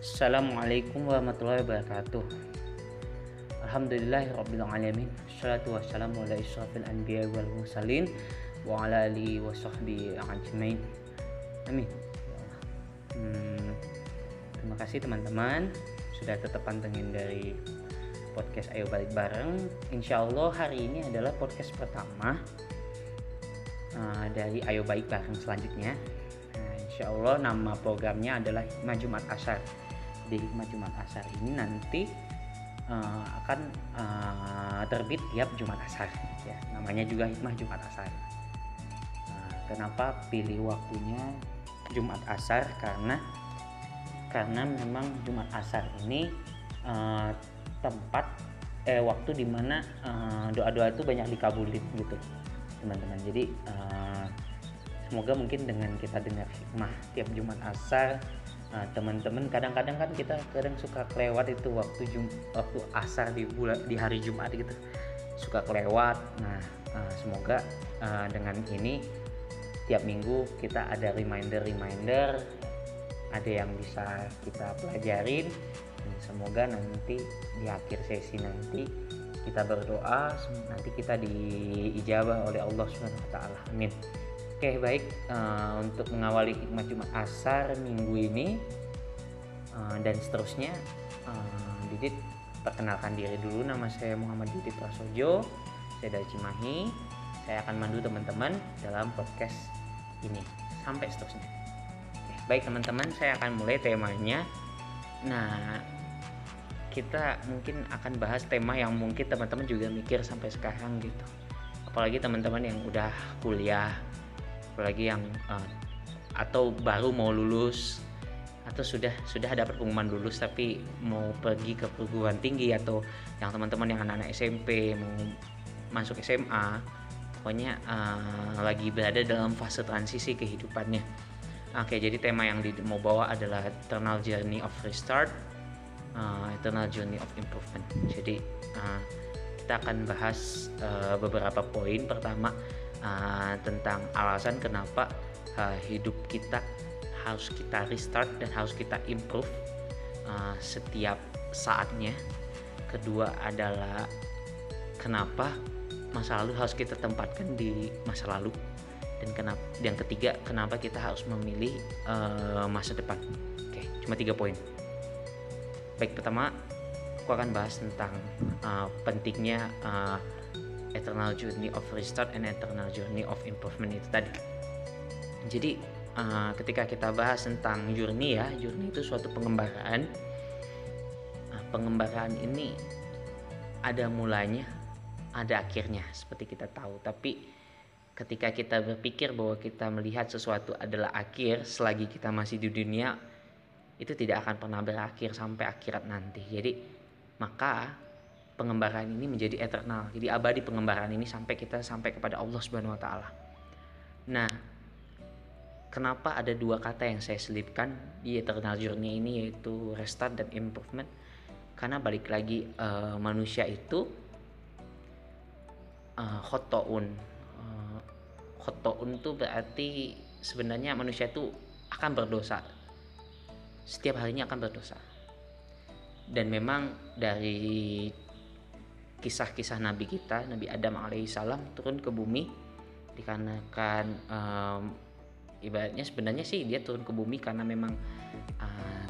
Assalamualaikum warahmatullahi wabarakatuh. Alhamdulillahirabbil alamin. Wassalatu wassalamu ala asyrafil anbiya'i wal mursalin wa ala alihi washabbihi ajmain. Amin. Terima kasih teman-teman sudah tetap pantengin dari podcast Ayo Balik Bareng. Insyaallah hari ini adalah podcast pertama dari Ayo Balik Bareng selanjutnya. Insyaallah nama programnya adalah Hikmah Jumat Asar. Di Hikmah Jumat Asar ini nanti akan terbit tiap Jumat Asar. Ya, namanya juga Hikmah Jumat Asar. Kenapa pilih waktunya Jumat Asar? Karena memang Jumat Asar ini waktu dimana doa-doa itu banyak dikabulin gitu, teman-teman. Jadi semoga mungkin dengan kita dengar hikmah tiap Jumat Asar, teman-teman kadang-kadang kan kita suka kelewat itu waktu Asar di hari Jumat gitu, suka kelewat. Nah, semoga dengan ini tiap minggu kita ada reminder, ada yang bisa kita pelajarin. Semoga nanti di akhir sesi nanti kita berdoa, nanti kita diijabah oleh Allah SWT. Amin. Oke, baik, untuk mengawali Hikmah Jumat Asar minggu ini dan seterusnya, Didit perkenalkan diri dulu. Nama saya Muhammad Didit Prasojo, saya dari Cimahi. Saya akan mandu teman-teman dalam podcast ini sampai seterusnya. Oke, baik teman-teman, saya akan mulai temanya. Nah, kita mungkin akan bahas tema yang mungkin teman-teman juga mikir sampai sekarang gitu. Apalagi teman-teman yang udah kuliah, apalagi yang atau baru mau lulus atau sudah dapat pengumuman lulus tapi mau pergi ke perguruan tinggi, atau yang teman-teman yang anak-anak SMP mau masuk SMA, pokoknya lagi berada dalam fase transisi kehidupannya. Oke, jadi tema yang mau bawa adalah Eternal Journey of Restart, Eternal Journey of Improvement. Jadi kita akan bahas beberapa poin. Pertama, tentang alasan kenapa hidup kita harus kita restart dan harus kita improve setiap saatnya. Kedua adalah kenapa masa lalu harus kita tempatkan di masa lalu, dan kenapa, yang ketiga, kenapa kita harus memilih masa depan. Oke, cuma 3 poin. Baik, pertama aku akan bahas tentang pentingnya Eternal Journey of Restart and Eternal Journey of Improvement itu tadi. Jadi ketika kita bahas tentang journey itu suatu pengembaraan. Pengembaraan ini ada mulanya, ada akhirnya, seperti kita tahu. Tapi ketika kita berpikir bahwa kita melihat sesuatu adalah akhir, selagi kita masih di dunia, itu tidak akan pernah berakhir sampai akhirat nanti. Jadi maka pengembaraan ini menjadi eternal. Jadi abadi pengembaraan ini sampai kita sampai kepada Allah Subhanahu wa taala. Nah, kenapa ada 2 kata yang saya selipkan di eternal journey ini, yaitu restart dan improvement? Karena balik lagi, manusia itu khotoun. Khotoun itu berarti sebenarnya manusia itu akan berdosa. Setiap harinya akan berdosa. Dan memang dari kisah-kisah nabi kita, Nabi Adam alaihissalam turun ke bumi dikarenakan ibaratnya sebenarnya sih dia turun ke bumi karena memang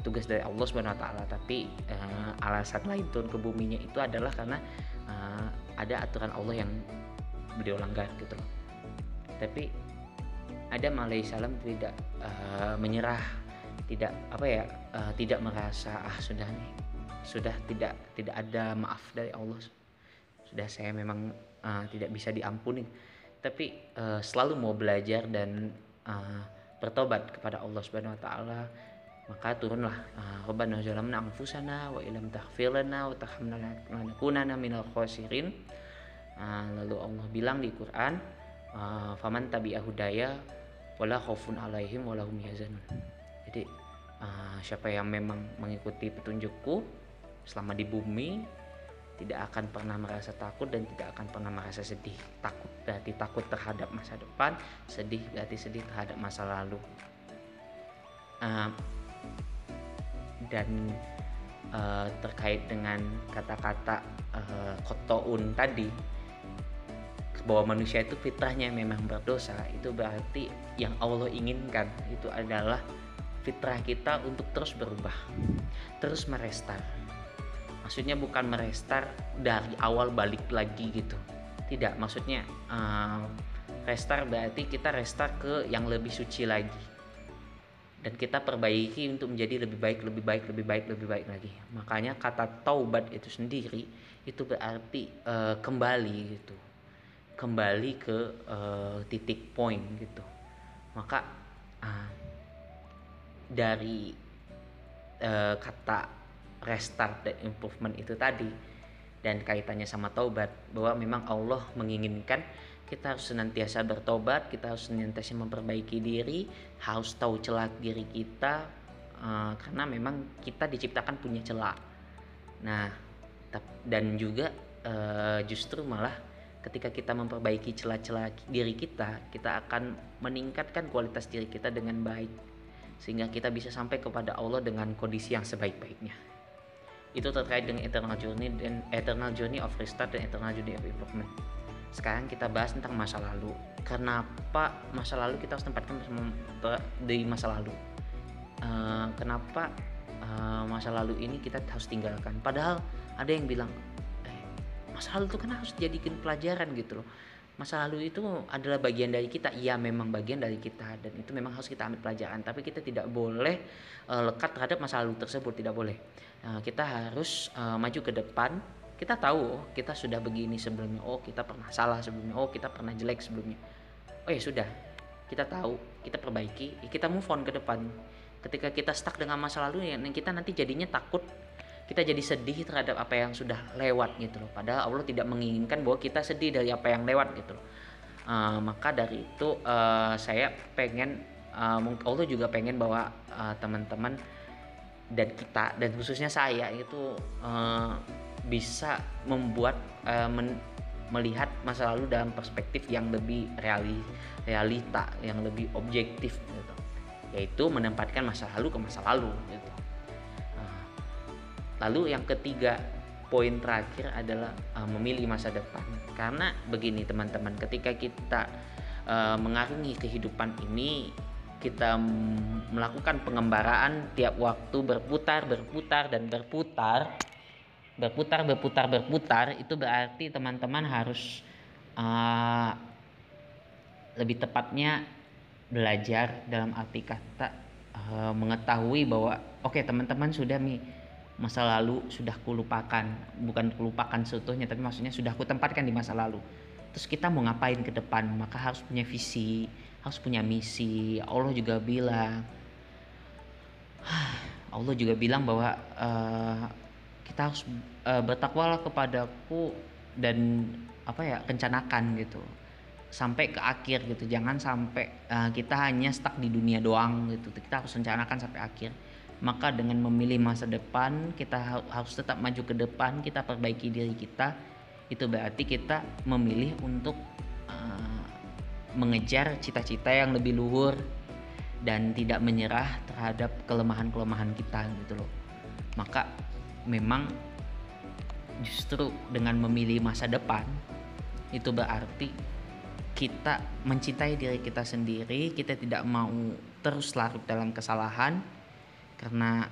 tugas dari Allah Subhanahu wa taala, tapi alasan lain turun ke buminya itu adalah karena ada aturan Allah yang beliau langgar gitu loh. Tapi Adam alaihissalam tidak menyerah, tidak merasa sudah nih, sudah tidak ada maaf dari Allah, sudah saya memang tidak bisa diampuni, tapi selalu mau belajar dan bertobat kepada Allah Subhanahu wa taala. Maka turunlah Rabbana zalamna anfusana wa illam taghfir lana wa tarhamna lanakunanna minal khosirin. Lalu Allah bilang di Quran, faman tabi'a hudaya wala khaufun alaihim wala hum yahzanun. Jadi siapa yang memang mengikuti petunjukku selama di bumi tidak akan pernah merasa takut dan tidak akan pernah merasa sedih. Takut berarti takut terhadap masa depan, sedih berarti sedih terhadap masa lalu. dan terkait dengan kata-kata kotoun tadi, bahwa manusia itu fitrahnya memang berdosa, itu berarti yang Allah inginkan itu adalah fitrah kita untuk terus berubah, terus merestar. Maksudnya bukan merestar dari awal balik lagi gitu, tidak, maksudnya restart berarti kita restart ke yang lebih suci lagi, dan kita perbaiki untuk menjadi lebih baik lagi. Makanya kata taubat itu sendiri itu berarti kembali gitu, kembali ke titik poin gitu. Maka dari kata restart dan improvement itu tadi dan kaitannya sama taubat, bahwa memang Allah menginginkan kita harus senantiasa bertobat, kita harus senantiasa memperbaiki diri, harus tahu celah diri kita, karena memang kita diciptakan punya celah. Nah, dan juga justru malah ketika kita memperbaiki celah-celah diri kita, kita akan meningkatkan kualitas diri kita dengan baik, sehingga kita bisa sampai kepada Allah dengan kondisi yang sebaik-baiknya. Itu terkait dengan eternal journey of restart dan eternal journey of improvement. Sekarang kita bahas tentang masa lalu. Kenapa masa lalu kita harus tempatkan di masa lalu? Kenapa masa lalu ini kita harus tinggalkan? Padahal ada yang bilang masa lalu itu kan harus dijadikan pelajaran gitu loh. Masa lalu itu adalah bagian dari kita. Iya, memang bagian dari kita, dan itu memang harus kita ambil pelajaran. Tapi kita tidak boleh lekat terhadap masa lalu tersebut, tidak boleh. Kita harus maju ke depan. Kita tahu, kita sudah begini sebelumnya, kita pernah salah sebelumnya, kita pernah jelek sebelumnya, ya sudah, kita tahu, kita perbaiki, kita move on ke depan. Ketika kita stuck dengan masa lalu, kita nanti jadinya takut, kita jadi sedih terhadap apa yang sudah lewat gitu loh. Padahal Allah tidak menginginkan bahwa kita sedih dari apa yang lewat gitu loh. Maka dari itu saya pengen, Allah juga pengen bahwa teman-teman dan kita, dan khususnya saya itu bisa membuat melihat masa lalu dalam perspektif yang lebih realita, yang lebih objektif gitu, yaitu menempatkan masa lalu ke masa lalu gitu. Lalu yang ketiga, poin terakhir adalah memilih masa depan. Karena begini teman-teman, ketika kita mengarungi kehidupan ini, kita melakukan pengembaraan tiap waktu berputar, itu berarti teman-teman harus lebih tepatnya belajar dalam arti kata mengetahui bahwa teman-teman sudah masa lalu sudah kulupakan, bukan kulupakan seutuhnya, tapi maksudnya sudah kutempatkan di masa lalu. Terus kita mau ngapain ke depan? Maka harus punya visi, harus punya misi. Allah juga bilang bahwa kita harus bertakwalah kepadaku dan rencanakan gitu sampai ke akhir gitu. Jangan sampai kita hanya stuck di dunia doang gitu. Kita harus rencanakan sampai akhir. Maka dengan memilih masa depan, kita harus tetap maju ke depan, kita perbaiki diri kita. Itu berarti kita memilih untuk mengejar cita-cita yang lebih luhur dan tidak menyerah terhadap kelemahan-kelemahan kita gitu loh. Maka memang justru dengan memilih masa depan itu berarti kita mencintai diri kita sendiri, kita tidak mau terus larut dalam kesalahan, karena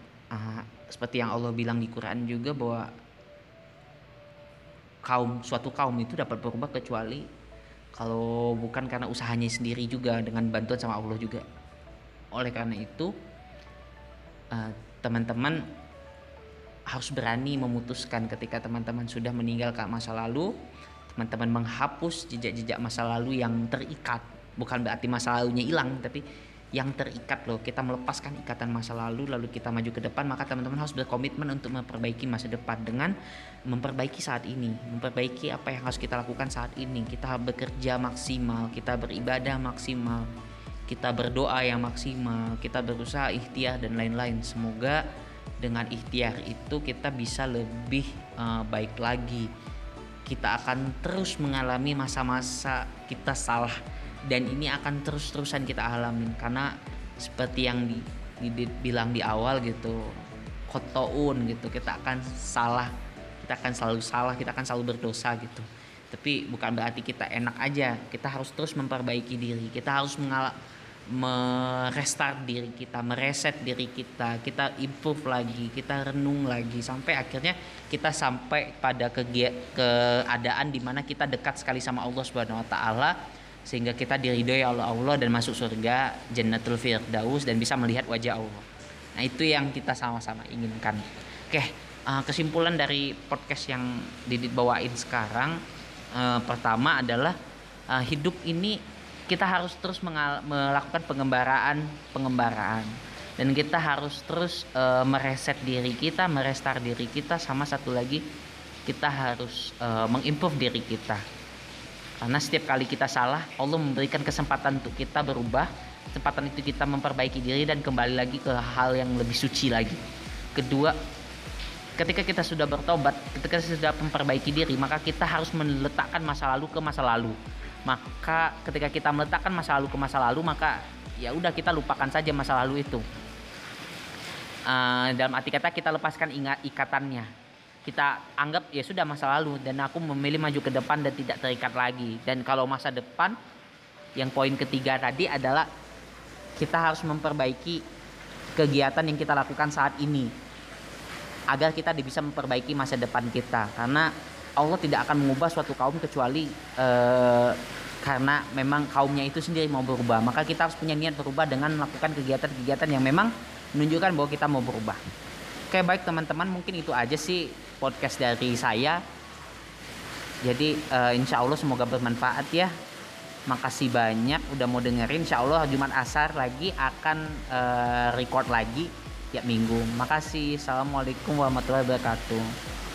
seperti yang Allah bilang di Quran juga bahwa suatu kaum itu dapat berubah kecuali kalau bukan karena usahanya sendiri juga, dengan bantuan sama Allah juga. Oleh karena itu teman-teman harus berani memutuskan ketika teman-teman sudah meninggalkan masa lalu, teman-teman menghapus jejak-jejak masa lalu yang terikat. Bukan berarti masa lalunya hilang, tapi yang terikat loh. Kita melepaskan ikatan masa lalu kita maju ke depan. Maka teman-teman harus berkomitmen untuk memperbaiki masa depan dengan memperbaiki saat ini, memperbaiki apa yang harus kita lakukan saat ini. Kita bekerja maksimal, kita beribadah maksimal, kita berdoa yang maksimal, kita berusaha ikhtiar dan lain-lain. Semoga dengan ikhtiar itu kita bisa lebih baik lagi. Kita akan terus mengalami masa-masa kita salah, dan ini akan terus-terusan kita alamin, karena seperti yang dibilang di awal gitu, khotoun gitu, kita akan salah, kita akan selalu salah, kita akan selalu berdosa gitu. Tapi bukan berarti kita enak aja, kita harus terus memperbaiki diri, kita harus merestart diri kita, mereset diri kita, kita improve lagi, kita renung lagi, sampai akhirnya kita sampai pada keadaan dimana kita dekat sekali sama Allah Subhanahu Wa Taala, sehingga kita diridhoi oleh Allah dan masuk surga Jannatul Firdaus dan bisa melihat wajah Allah. Nah itu yang kita sama-sama inginkan. Oke, kesimpulan dari podcast yang Didit bawain sekarang, pertama adalah hidup ini kita harus terus melakukan pengembaraan dan kita harus terus mereset diri kita, merestart diri kita, sama satu lagi kita harus mengimprove diri kita. Karena setiap kali kita salah, Allah memberikan kesempatan untuk kita berubah, kesempatan itu kita memperbaiki diri dan kembali lagi ke hal yang lebih suci lagi. Kedua, ketika kita sudah bertobat, ketika sudah memperbaiki diri, maka kita harus meletakkan masa lalu ke masa lalu. Maka ketika kita meletakkan masa lalu ke masa lalu, maka ya udah kita lupakan saja masa lalu itu. Dalam arti kata kita lepaskan ikatannya. Kita anggap ya sudah masa lalu dan aku memilih maju ke depan dan tidak terikat lagi. Dan kalau masa depan, yang poin ketiga tadi adalah kita harus memperbaiki kegiatan yang kita lakukan saat ini agar kita bisa memperbaiki masa depan kita. Karena Allah tidak akan mengubah suatu kaum kecuali karena memang kaumnya itu sendiri mau berubah. Maka kita harus punya niat berubah dengan melakukan kegiatan-kegiatan yang memang menunjukkan bahwa kita mau berubah. Oke, baik teman-teman, mungkin itu aja sih podcast dari saya. Jadi insya Allah semoga bermanfaat ya. Makasih banyak udah mau dengerin. Insya Allah Jumat Asar lagi akan record lagi tiap minggu. Makasih. Assalamualaikum warahmatullahi wabarakatuh.